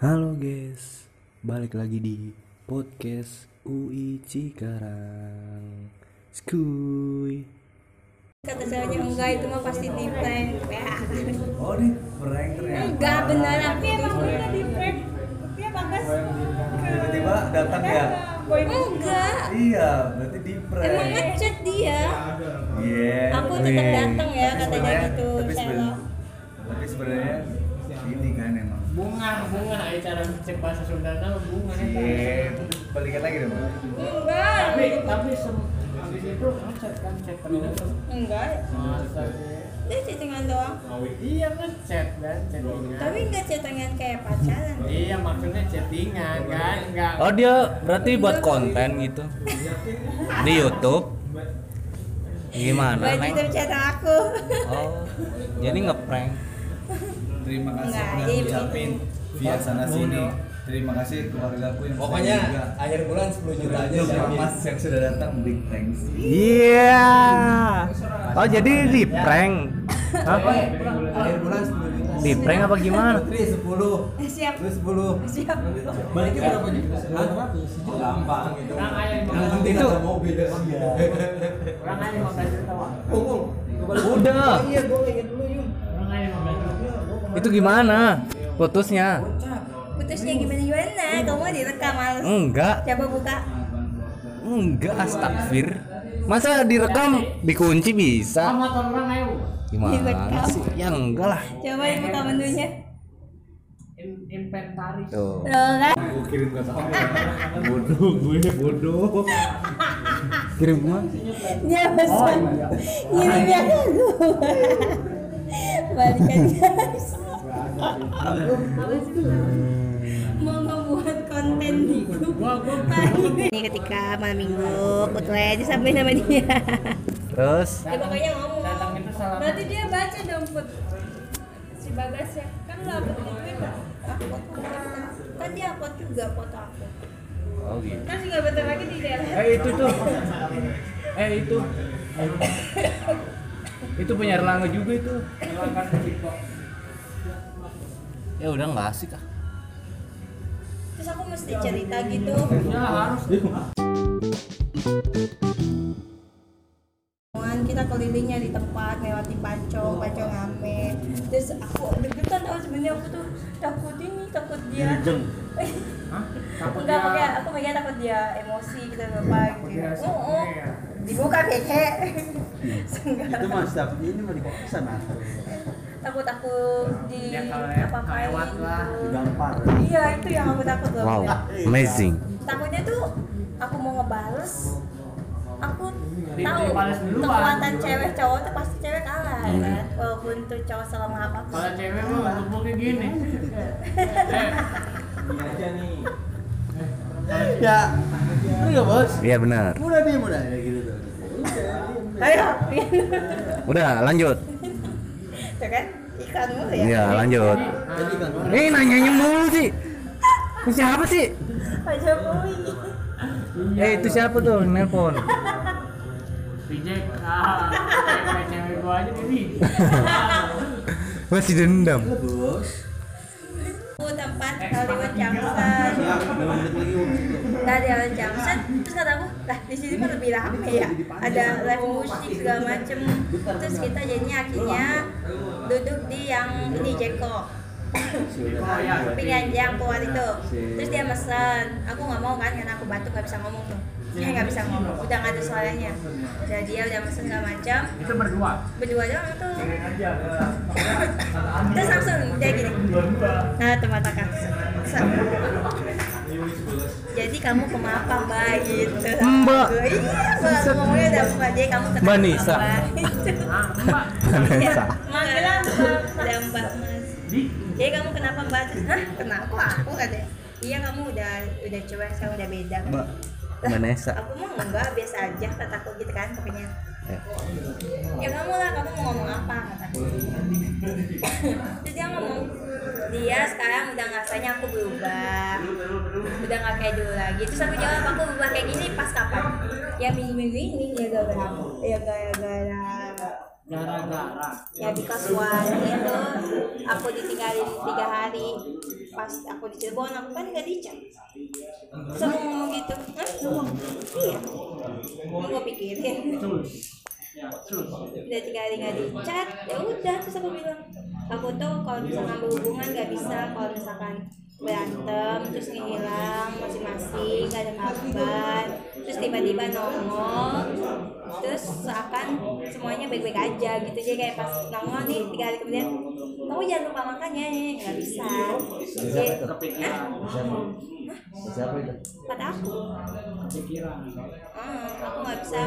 Halo guys, balik lagi di podcast UI Cikarang. Skuy. Kata ceweknya enggak, itu mah pasti di prank. Oh, di prank ternyata. Enggak benar, tapi emang benar di prank. Dia bagus. Tiba-tiba datang ya. Enggak. Iya, berarti di prank. Emang ngechat dia. Yeah. Aku tetap datang ya, katanya gitu. Tapi sebenarnya ini kan emang bunga itu cara cek bahasa Sunda nama bunga nih. Balikan lagi dong. Enggak. Tapi habis itu ngechat kan chat terus. Enggak. Masa deh. Dia chattingan doang. Iya ngechat kan chattingan. Tapi enggak chattingan kayak pacaran. Iya maksudnya chattingan kan enggak. Oh dia berarti buat konten gitu. Di YouTube. Gimana? Di YouTube chat aku. Oh. Jadi ngeprank. Terima kasih sudah ngucapin via sana sini. Terima kasih keluargaku yang pokoknya akhir bulan 10 juta aja sama Mas yang sudah datang. Big thanks. Iya. Oh jadi di prank. Apa? Akhir bulan 10 juta. Di prank apa gimana? Putri 10. Siap. Terus 10. Siap. Baliknya berapa juta? Gampang gitu. Yang penting ada mobil. Orang aja mau kasih tahu. Pukul. Udah. Iya, gua ingat dulu yuk. Orang aja mau itu gimana? Putusnya gimana? Kamu direkam males? Enggak. Coba buka. Enggak, astagfir. Masa direkam dikunci bisa? Motor orang ayo. Gimana sih? Ya enggak lah. Coba buka menunya. Inventaris. Tuh. Gua kirim ke sana. Bodoh. Kirim gua. Ya besar. Kirim ya gua. Balikan guys. Mau ngebuat konten di grup ini ketika malam minggu putra aja sampai nama dia. Terus? Ya pokoknya ngomong. Berarti dia baca dong put. Si Bagas ya. Kan lu upload di Twitter. Kan dia upload juga foto aku. Oh gitu. Kan juga bentar lagi di DLH. Itu. Itu punya Erlangga juga itu. Ya udah nggak asik ah. Terus aku mesti cerita gitu. Ya harus. Kita kelilingnya di tempat, lewati Pancong Ngamen. Terus aku deg-degan tau sebenarnya aku tuh takut dia. Enggak pakai aku pengen takut dia emosi gitu bapak gitu. Dibuka keke. Itu mas tapi ini mah di kosan aku. Takut aku di apa-apain gitu. Digampar. Iya itu yang aku takut loh. Wow, amazing. Takutnya tuh aku mau ngebales. Aku tahu kekuatan cewek cowok tuh pasti cewek kalah kan. Walaupun tuh cowok selama apapun. Kalau cewek mah ngomongnya gini. Ini aja nih. Ya. Iya bos. Iya benar. Mudah ya gitu tuh. Ayo. Udah lanjut. Tuh kan ikan mulu ya. Iya lanjut. Ini nanya mulu sih. Itu siapa sih? Pak Jokowi. Itu siapa tuh nelpon? Pijek. Cewek gua aja nih. Masih dendam. Bos. Tempat Hollywood Jamsen. Nah di Hollywood Jamsen, terus kata aku, lah di sini mah lebih rame ya. Ada live musik segala macem. Terus kita jadinya akhirnya duduk di yang ini Jeko. Pinjang keluar itu. Terus dia mesen. Aku nggak mau kan, karena aku batuk nggak bisa ngomong tuh. Dia nggak bisa ngomong, udah nggak ada suaranya. Jadi dia udah mesen segala macam. Itu berdua doang tuh. Terus langsung dia gini. Nah tempat akan. Jadi kamu kenapa Mbak gitu? Mbak. Iya Mbak. Ngomongnya udah Mbak. Jadi kamu kenapa Mbak? Nisa. Manggillah Mbak. Udah Mbak Mas. Jadi kamu kenapa Mbak? Hah kenapa aku katanya? Iya kamu udah coba sekarang udah beda. Mbak. Manesa. Aku mah enggak biasa aja kataku gitu kan pokoknya. Ya kamu lah kamu mau ngomong apa kataku. Terus dia ngomong dia sekarang udah ngerasanya aku berubah. Udah enggak kayak dulu lagi. Terus aku jawab aku berubah kayak gini pas kapan? Ya minggu ini ya gara-gara. gara-gara ya di Pasuruan itu aku ditinggalin 3 hari. Pas aku di Cirebon aku kan nggak dicek, terus aku ngomong gitu, iya gue pikirin udah 3 hari nggak dicat, ya udah. Terus aku bilang, aku tuh kalau misalkan berhubungan nggak bisa kalau misalkan berantem terus ngilang masing-masing, gak ada kabar, terus tiba-tiba nongol, terus seakan semuanya baik-baik aja gitu. Jadi kayak pas nongol nih 3 hari kemudian, kamu jangan lupa makannya, nggak bisa. Jadi, pada aku, aku nggak bisa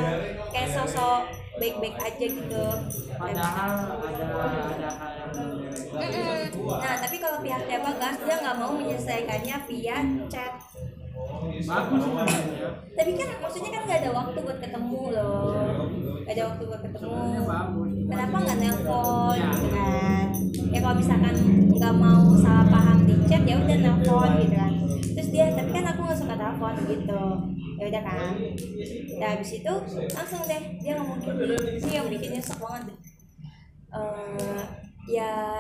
kayak sosok baik-baik aja gitu. Padahal ada hal yang nah, tapi kalau pihak Deva Gas dia nggak mau menyelesaikannya via chat. Tapi kan maksudnya kan nggak ada waktu buat ketemu loh, nggak ada waktu buat ketemu. Kenapa nggak nelpon? Gitu kan? Ya kalau misalkan nggak mau salah paham di chat ya udah nelpon gitu kan. Terus dia, tapi kan aku nggak suka telepon gitu. Ya udah kan. Nah habis itu langsung deh dia ngomong gini, sih yang bikinnya sok banget. Ya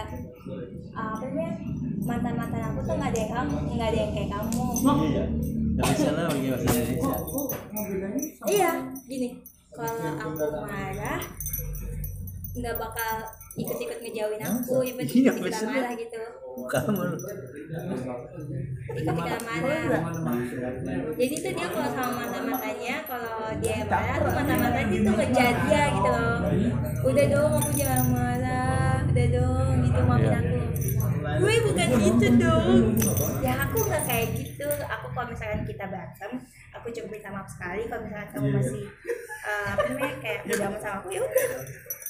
apa namanya, mantan-mantan aku tuh nggak ada yang kayak kamu. Tapi salah bagi bahasa Indonesia. Iya, gini. Kalau aku marah, nggak bakal ikut-ikut ngejauhin aku, ikut-ikut marah gitu. Kamu. Ketika marah. Jadi tuh dia kalau sama mata-matanya, kalau dia marah tuh mata-matanya tuh ngejadia gitu loh. Udah dong, aku jangan marah. Udah dong, gitu maafin aku. Gue bukan gitu dong. Ya aku nggak kayak gitu. Aku kalau misalkan kita berantem, aku cuma minta maaf sekali. Kalau misalkan kamu masih kayak berdamai sama aku, ya udah.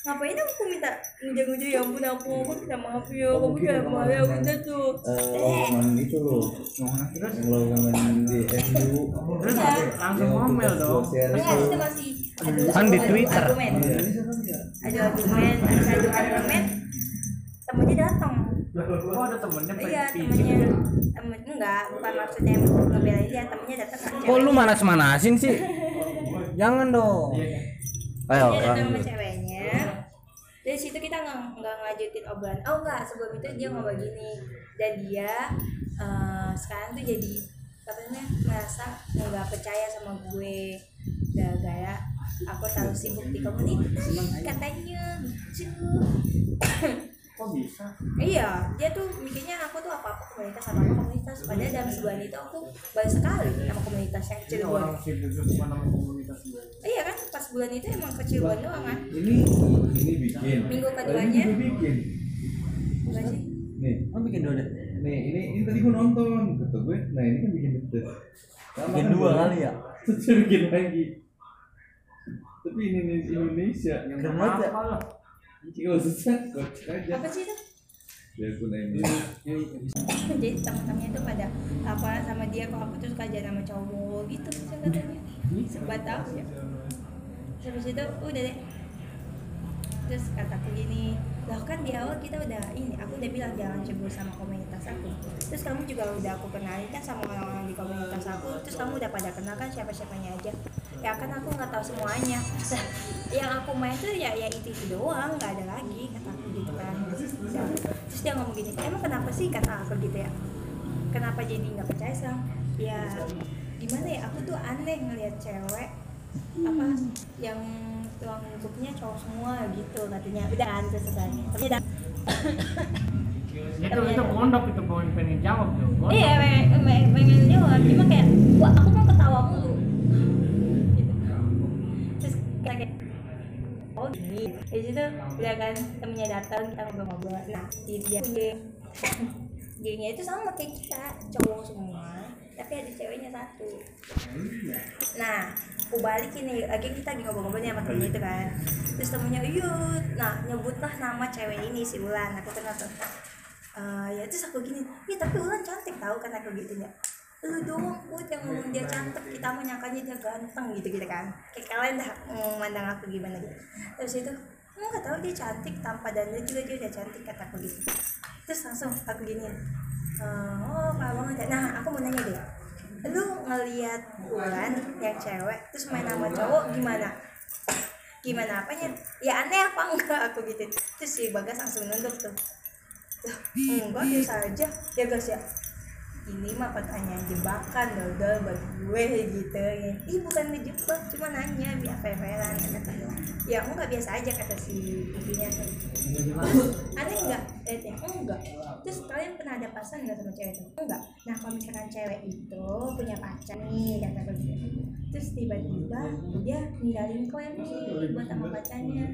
Ngapain aku minta ngejauh-ngejauh, ya ampun aku minta maaf ya, kamu jangan marah, aku jatuh ngomong gitu loh, kalau ngomongin di MU langsung ngomel dong enggak, itu masih kan di Twitter adu argumen temennya datang. Oh ada temennya? Iya temennya, enggak, bukan maksudnya ngebelain dia, temennya datang aja. Kok lu manas-manasin sih? Jangan dong. Ayo datang sama ceweknya. Dari situ kita nggak ngajutin obrolan. Oh nggak, sebelum itu dia ngomong gini, dan dia sekarang tuh jadi katanya merasa nggak percaya sama gue gara-gara aku terlalu sibuk di komunitas katanya lucu. Kok bisa? Iya, dia tuh mikirnya aku tuh apa-apa komunitas, apa-apa komunitas. Padahal dalam sebulan itu aku baru sekali sama komunitas yang kecil gue. Iya kan, pas bulan itu emang kecil gue doang kan. Ini bikin minggu keduanya enggak sih? Nih, kan bikin donat. Nih, ini tadi gue nonton, kata gue. Nah, ini kan bikin donat. Bikin 2 kali ya? Terus bikin lagi. Tapi ini Indonesia yang kenapa lah? Cik, susah, kocok aja. Apa sih itu? Jadi teman-temannya itu pada laporan sama dia kalau aku tuh suka jalan sama cowok gitu katanya. Sebat tahu ya. Terus itu udah deh. Terus kataku gini, loh kan di awal kita udah ini, aku udah bilang jangan cemburu sama komunitas aku. Terus kamu juga udah aku kenalin kan sama orang-orang di komunitas aku. Terus kamu udah pada kenal kan siapa-siapanya aja. Ya kan aku nggak tahu semuanya. Yang aku main tuh ya itu doang, nggak ada lagi kata aku gitu kan. Terus dia ngomong gini, emang kenapa sih kata aku gitu ya? Kenapa jadi nggak percaya sekarang? Ya gimana ya, aku tuh aneh ngelihat cewek apa yang tuang lututnya cowok semua gitu katanya. Udah aneh sebenarnya. Tapi dah. Itu gondok itu pengen jawab tuh. Iya pengen jawab. Cuma kayak wah aku mau ketawa mulu. Oh gini, di situ udah kan temennya datang kita ngobrol-ngobrol. Nah dia itu sama kayak kita cowok semua, tapi ada ceweknya satu. Nah aku balikin nih, lagi kita ngobrol-ngobrol nih sama temennya itu kan. Terus temennya yuk, nah nyebutlah nama cewek ini si Ulan, aku kenal tuh. Ya terus aku gini, ya tapi Ulan cantik tau kan aku gitu ya. Lu doang Put yang ngomong dia cantik, kita menyangkanya dia ganteng gitu-gitu kan. Kayak kalian dah memandang aku gimana gitu. Terus itu, kamu gak tahu dia cantik, tanpa dana juga dia udah cantik kataku gitu. Terus langsung aku gini, oh kalau banget. Nah aku mau nanya deh, lu ngelihat Ulan yang cewek terus main sama cowok gimana? gimana apanya ya, aneh apa enggak aku gitu. Terus si Bagas langsung nunduk tuh, enggak biasa aja ya Gas ya, ini mah pertanyaan jebakan dodol bagi gue gitu ya. Ih bukan ngejebak, cuma nanya biar fair-fairan kata dia. Ya aku nggak biasa aja kata si ibunya tuh. Aneh nggak? Ya enggak. Terus kalian pernah ada pasangan nggak sama cewek itu? Enggak. Nah kalau misalkan cewek itu punya pacar nih kata dia, terus tiba-tiba dia ninggalin kalian nih buat sama pacarnya,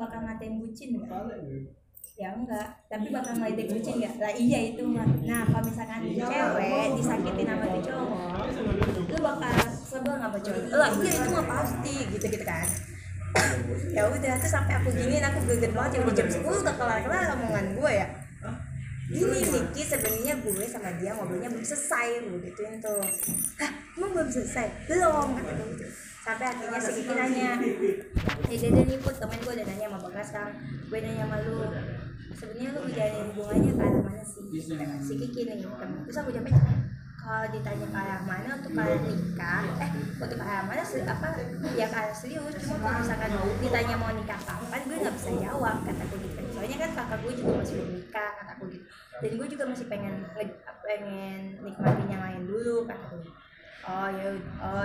bakal ngatain bucin nggak? Ya enggak, tapi bakal ngeledek bucin enggak? Lah iya itu mah. Nah kalau misalkan cewek disakitin sama tuh cowok, lu bakal sebel nggak sama cowok? Lah iya itu mah pasti gitu-gitu kan. Ya udah, terus sampai aku giniin, aku greget banget jam 10 udah kelar omongan gue ya. Gini Miki, sebenarnya gue sama dia ngobrolnya belum selesai, lu gituin tuh. Hah, emang belum selesai? Belum kata gue. Sampai akhirnya sedikit nanya, dia ikut kemarin gue udah nanya sama Bagas kan, gue nanya sama lu sebenarnya lu menjalin hubungannya ke arah mana sih, si Kiki nih temen. Terus aku jawabnya kalau ditanya ke arah mana untuk ke arah nikah, untuk ke arah mana apa ya ke arah serius, cuma kalau misalkan ditanya mau nikah kapan gue nggak bisa jawab kataku gitu, soalnya kan kakak gue juga masih belum nikah kataku gitu, dan gue juga masih pengen nikmatin yang lain dulu kataku. Oh ya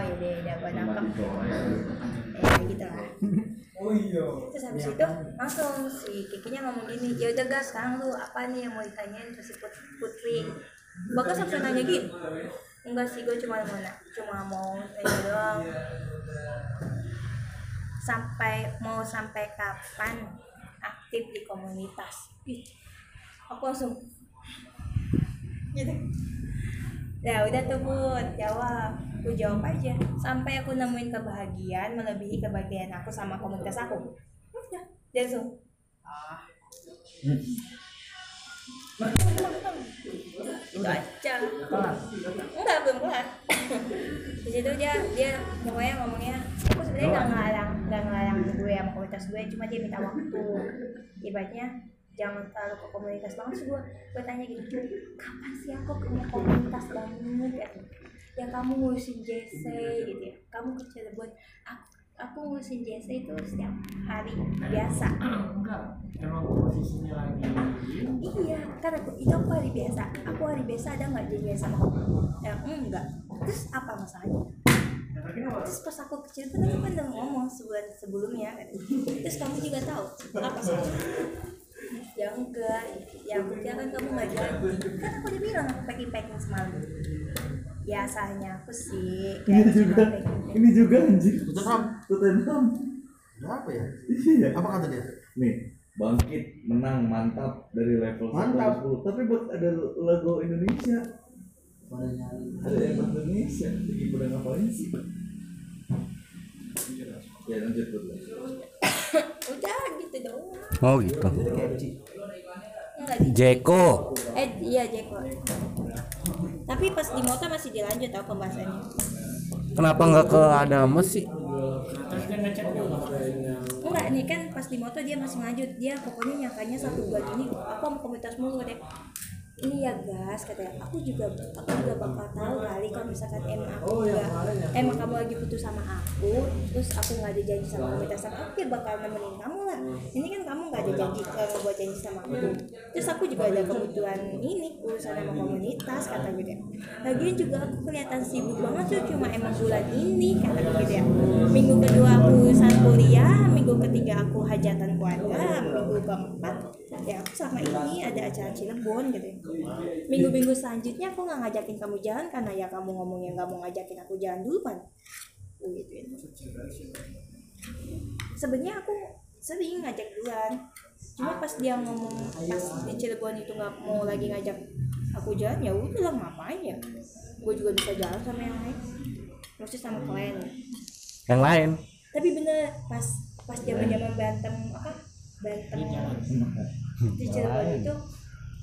udah gue nangkep gitu lah. Terus habis itu langsung si Kikinya ngomong gini, ya udah Gas sekarang lu apa nih yang mau ditanyain terus si Putri. Bagas langsung nanya gitu, enggak sih gue cuma mau tanya doang. Sampai kapan aktif di komunitas? Aku langsung gitu. Ya udah tuh Bud, jawab. Aku jawab aja. Sampai aku nemuin kebahagiaan melebihi kebahagiaan aku sama komunitas aku. Udah, langsung. Udah aja. Enggak, belum kelar. Di situ dia pokoknya ngomongnya, aku sebenarnya nggak ngelarang gue sama komunitas gue, cuma dia minta waktu. Ibaratnya jangan terlalu ke komunitas banget sih. Gue tanya gini, kapan sih aku punya komunitas banget ya? Ya kamu ngurusin JC gitu ya, kamu ke Cirebon, aku ngurusin JC itu setiap hari biasa. Emang posisinya lagi. Iya, karena itu aku hari biasa. Aku hari biasa ada nggak janjian sama kamu? Ya enggak. Terus apa masalahnya? Terus pas aku kecil pun aku udah ngomong sebulan sebelumnya. Terus kamu juga tahu apa sih? Ya enggak kan kamu nggak jadi, kan aku udah bilang aku packing semalam. Ya asalnya aku sih ini juga anjir. Tottenham apa ya? Iya, apa kata dia? Nih, bangkit, menang, mantap dari level 1-10. Tapi buat ada logo Indonesia. Ada yang Indonesia, lagi pada ngapain sih? Ya lanjut dulu. Udah gitu doang. Oh gitu. Jeko. Iya Jeko. Tapi pas di motor masih dilanjut tau pembahasannya. Kenapa nggak ke Adam sih? Enggak, ini kan pas di motor dia masih lanjut. Dia pokoknya nyangkanya 1-2 Juni aku mau komunitas mulu deh. Ini ya Gas katanya, aku juga bakal tahu kali kalau misalkan emang kamu lagi putus sama aku, terus aku nggak ada janji sama komunitas aku, dia bakal nemenin kamu lah. Ini kan kamu nggak ada janji buat janji sama aku, terus aku juga ada kebutuhan ini urusan sama komunitas kata gue deh. Lagian juga aku kelihatan sibuk banget tuh, cuma emang bulan ini kata gue gitu ya. Minggu kedua aku urusan kuliah, minggu ketiga aku hajatan keluarga, minggu keempat ya aku sama ini ada acara Cirebon gitu ya. Minggu-minggu selanjutnya aku nggak ngajakin kamu jalan karena ya kamu ngomongnya nggak mau ngajakin aku jalan dulu kan gitu. Sebenarnya aku sering ngajak jalan, cuma pas dia ngomong pas di Cilegon itu nggak mau lagi ngajak aku jalan, ya udah lah ngapain ya, gue juga bisa jalan sama yang lain, maksudnya sama klien yang lain. Tapi bener pas zaman berantem di Cilegon itu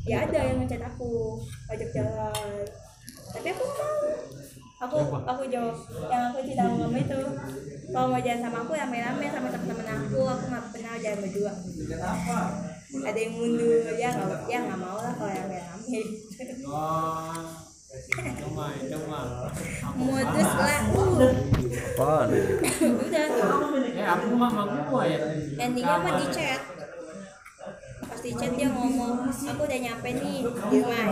ya ada yang ngechat aku ajak jalan, tapi aku mau aku jawab yang aku cerita sama kamu itu, kalau mau jalan sama aku rame-rame sama teman-teman aku nggak pernah jalan berdua. Ada yang mundur ya nggak mau lah kalau rame-rame. Modus lah udah aku mah gua ya. Endingnya mah di chat. Pas di chat dia ngomong, aku udah nyampe nih di rumah.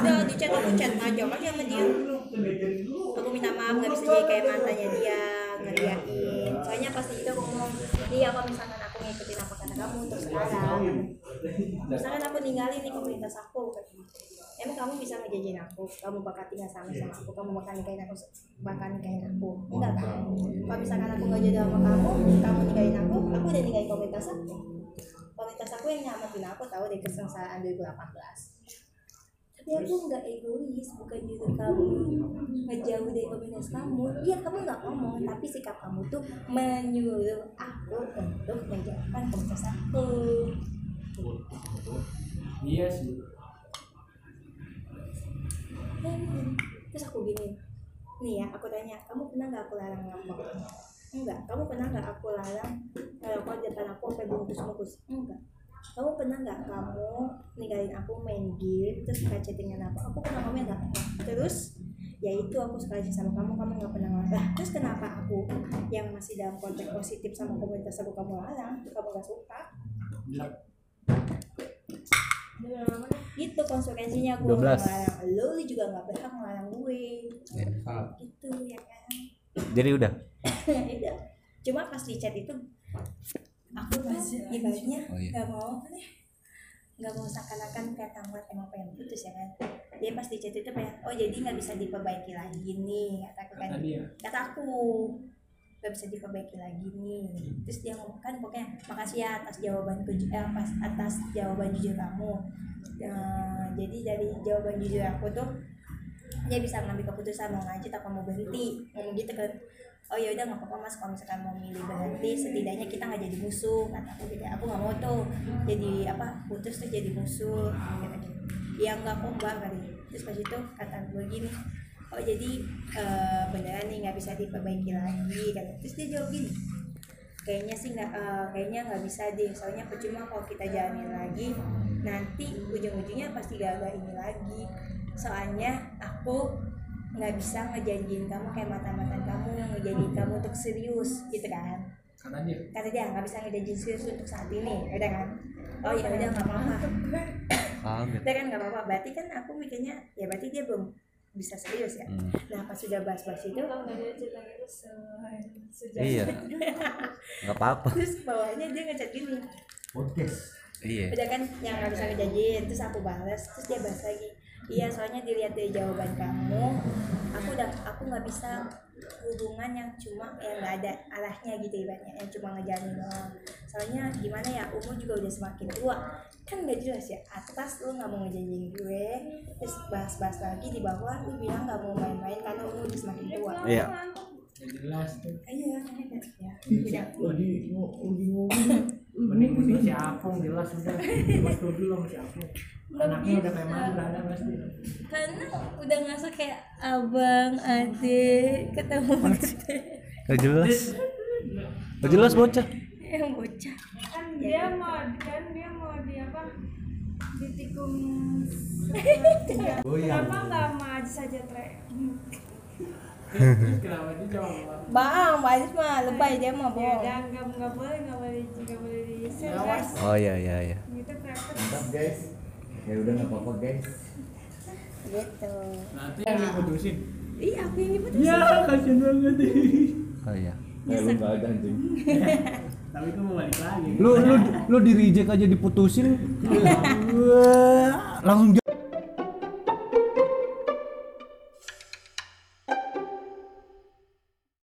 Udah di chat aku chat aja sama dia. Aku minta maaf nggak bisa jadi kayak mantannya dia ngeriain. Soalnya pas itu aku ngomong, dia apa misalkan aku ngikutin apa kata kamu terus sekarang. Misalkan aku ninggalin nih komunitas aku. Emang kamu bisa ngejajin aku, kamu bakal tinggal sama aku, kamu bakal nikahin aku. Enggak kan? Kalau misalkan aku nggak jodoh sama kamu nikahin aku udah ninggalin komunitas aku. Komunitas aku yang nyamatin aku tahu dari kesengsaraan 2018. Tapi aku nggak egois, bukan gitu kamu ngejauh dari komunitas kamu. Iya kamu nggak ngomong, tapi sikap kamu tuh menyuruh aku untuk menjauhkan komunitas aku. Iya sih. Terus aku gini nih ya, aku tanya, kamu pernah nggak aku larang ngerokok? Enggak. Kamu pernah nggak aku larang ngerokok depan aku sampai bungkus-bungkus? Enggak. Kamu pernah nggak kamu ninggalin aku main game terus suka chattingan aku pernah komen nggak? Terus ya itu aku suka chat sama kamu nggak pernah ngelarang. Terus kenapa aku yang masih dalam konteks positif sama komunitas aku kamu larang, kamu nggak suka? Gitu konsekuensinya, gue ngelarang lo juga nggak berhak ngelarang gue ya, gitu ya kan. Jadi udah cuma pas di chat itu aku ibaratnya nggak mau seakan-akan kayak tanggulat emang pengen putus ya kan. Dia pas di chat itu pengen jadi nggak bisa diperbaiki lagi nih kata aku nggak bisa diperbaiki lagi nih. Terus dia ngomong kan pokoknya makasih ya atas jawaban jujur kamu. Jadi dari jawaban jujur aku tuh dia bisa ngambil keputusan mau lanjut atau mau berhenti ngomong gitu kan. Oh ya udah nggak apa-apa mas kalau misalkan mau milih berhenti setidaknya kita nggak jadi musuh kata aku. Jadi aku nggak mau tuh jadi putus tuh jadi musuh gitu. Ya nggak kombar kali. Terus pas itu kata gue gini, jadi beneran nih nggak bisa diperbaiki lagi kan. Terus dia jawab gini, kayaknya nggak bisa deh, soalnya percuma kalau kita jalanin lagi nanti ujung-ujungnya pasti gagal ini lagi. Soalnya aku nggak bisa ngejanjiin kamu kayak mata-mataan kamu yang ngejanjiin kamu untuk serius gitu kan. Karena dia nggak bisa ngejanjiin serius untuk saat ini, udah kan? Oh ya udah nggak apa-apa. Udah kan nggak apa-apa. Berarti kan aku mikirnya ya berarti dia belum bisa serius ya. Nah pas sudah bahas itu kalau nggak ada cerita itu sejauh iya nggak apa-apa. Terus bawahnya dia ngechat gini podcast iya udah kan yang nggak bisa ngejanjiin. Terus aku balas, terus dia balas lagi, iya soalnya dilihat dari jawaban kamu aku nggak bisa hubungan yang cuma nggak ada arahnya gitu ibaratnya yang cuma ngejalanin doang. Soalnya gimana ya umur juga udah semakin tua kan nggak jelas ya atas lu nggak mau ngejanjiin gue terus bahas-bahas lagi di bawah lu bilang nggak mau main-main karena umur udah semakin tua. Iya jelas tuh iya ya tidak mending gue si Apung jelas udah gue setuju sama si Apung anaknya udah kayak mana ada pasti karena udah ngerasa kayak abang adik ketemu gak jelas bocah yang bocah kan dia mau ditikung kenapa nggak maju saja Tre? Bang Aziz mah lebay dia mah bohong. Ya nggak boleh diselas. Oh iya. Gitu praktek. Mantap guys. Ya udah nggak apa-apa guys. Gitu. Nanti yang diputusin. Iya aku yang diputusin. Ya kasian banget sih. Oh iya. Lu nggak ada anjing. Tapi itu mau balik lagi. Lu di reject aja diputusin. Langsung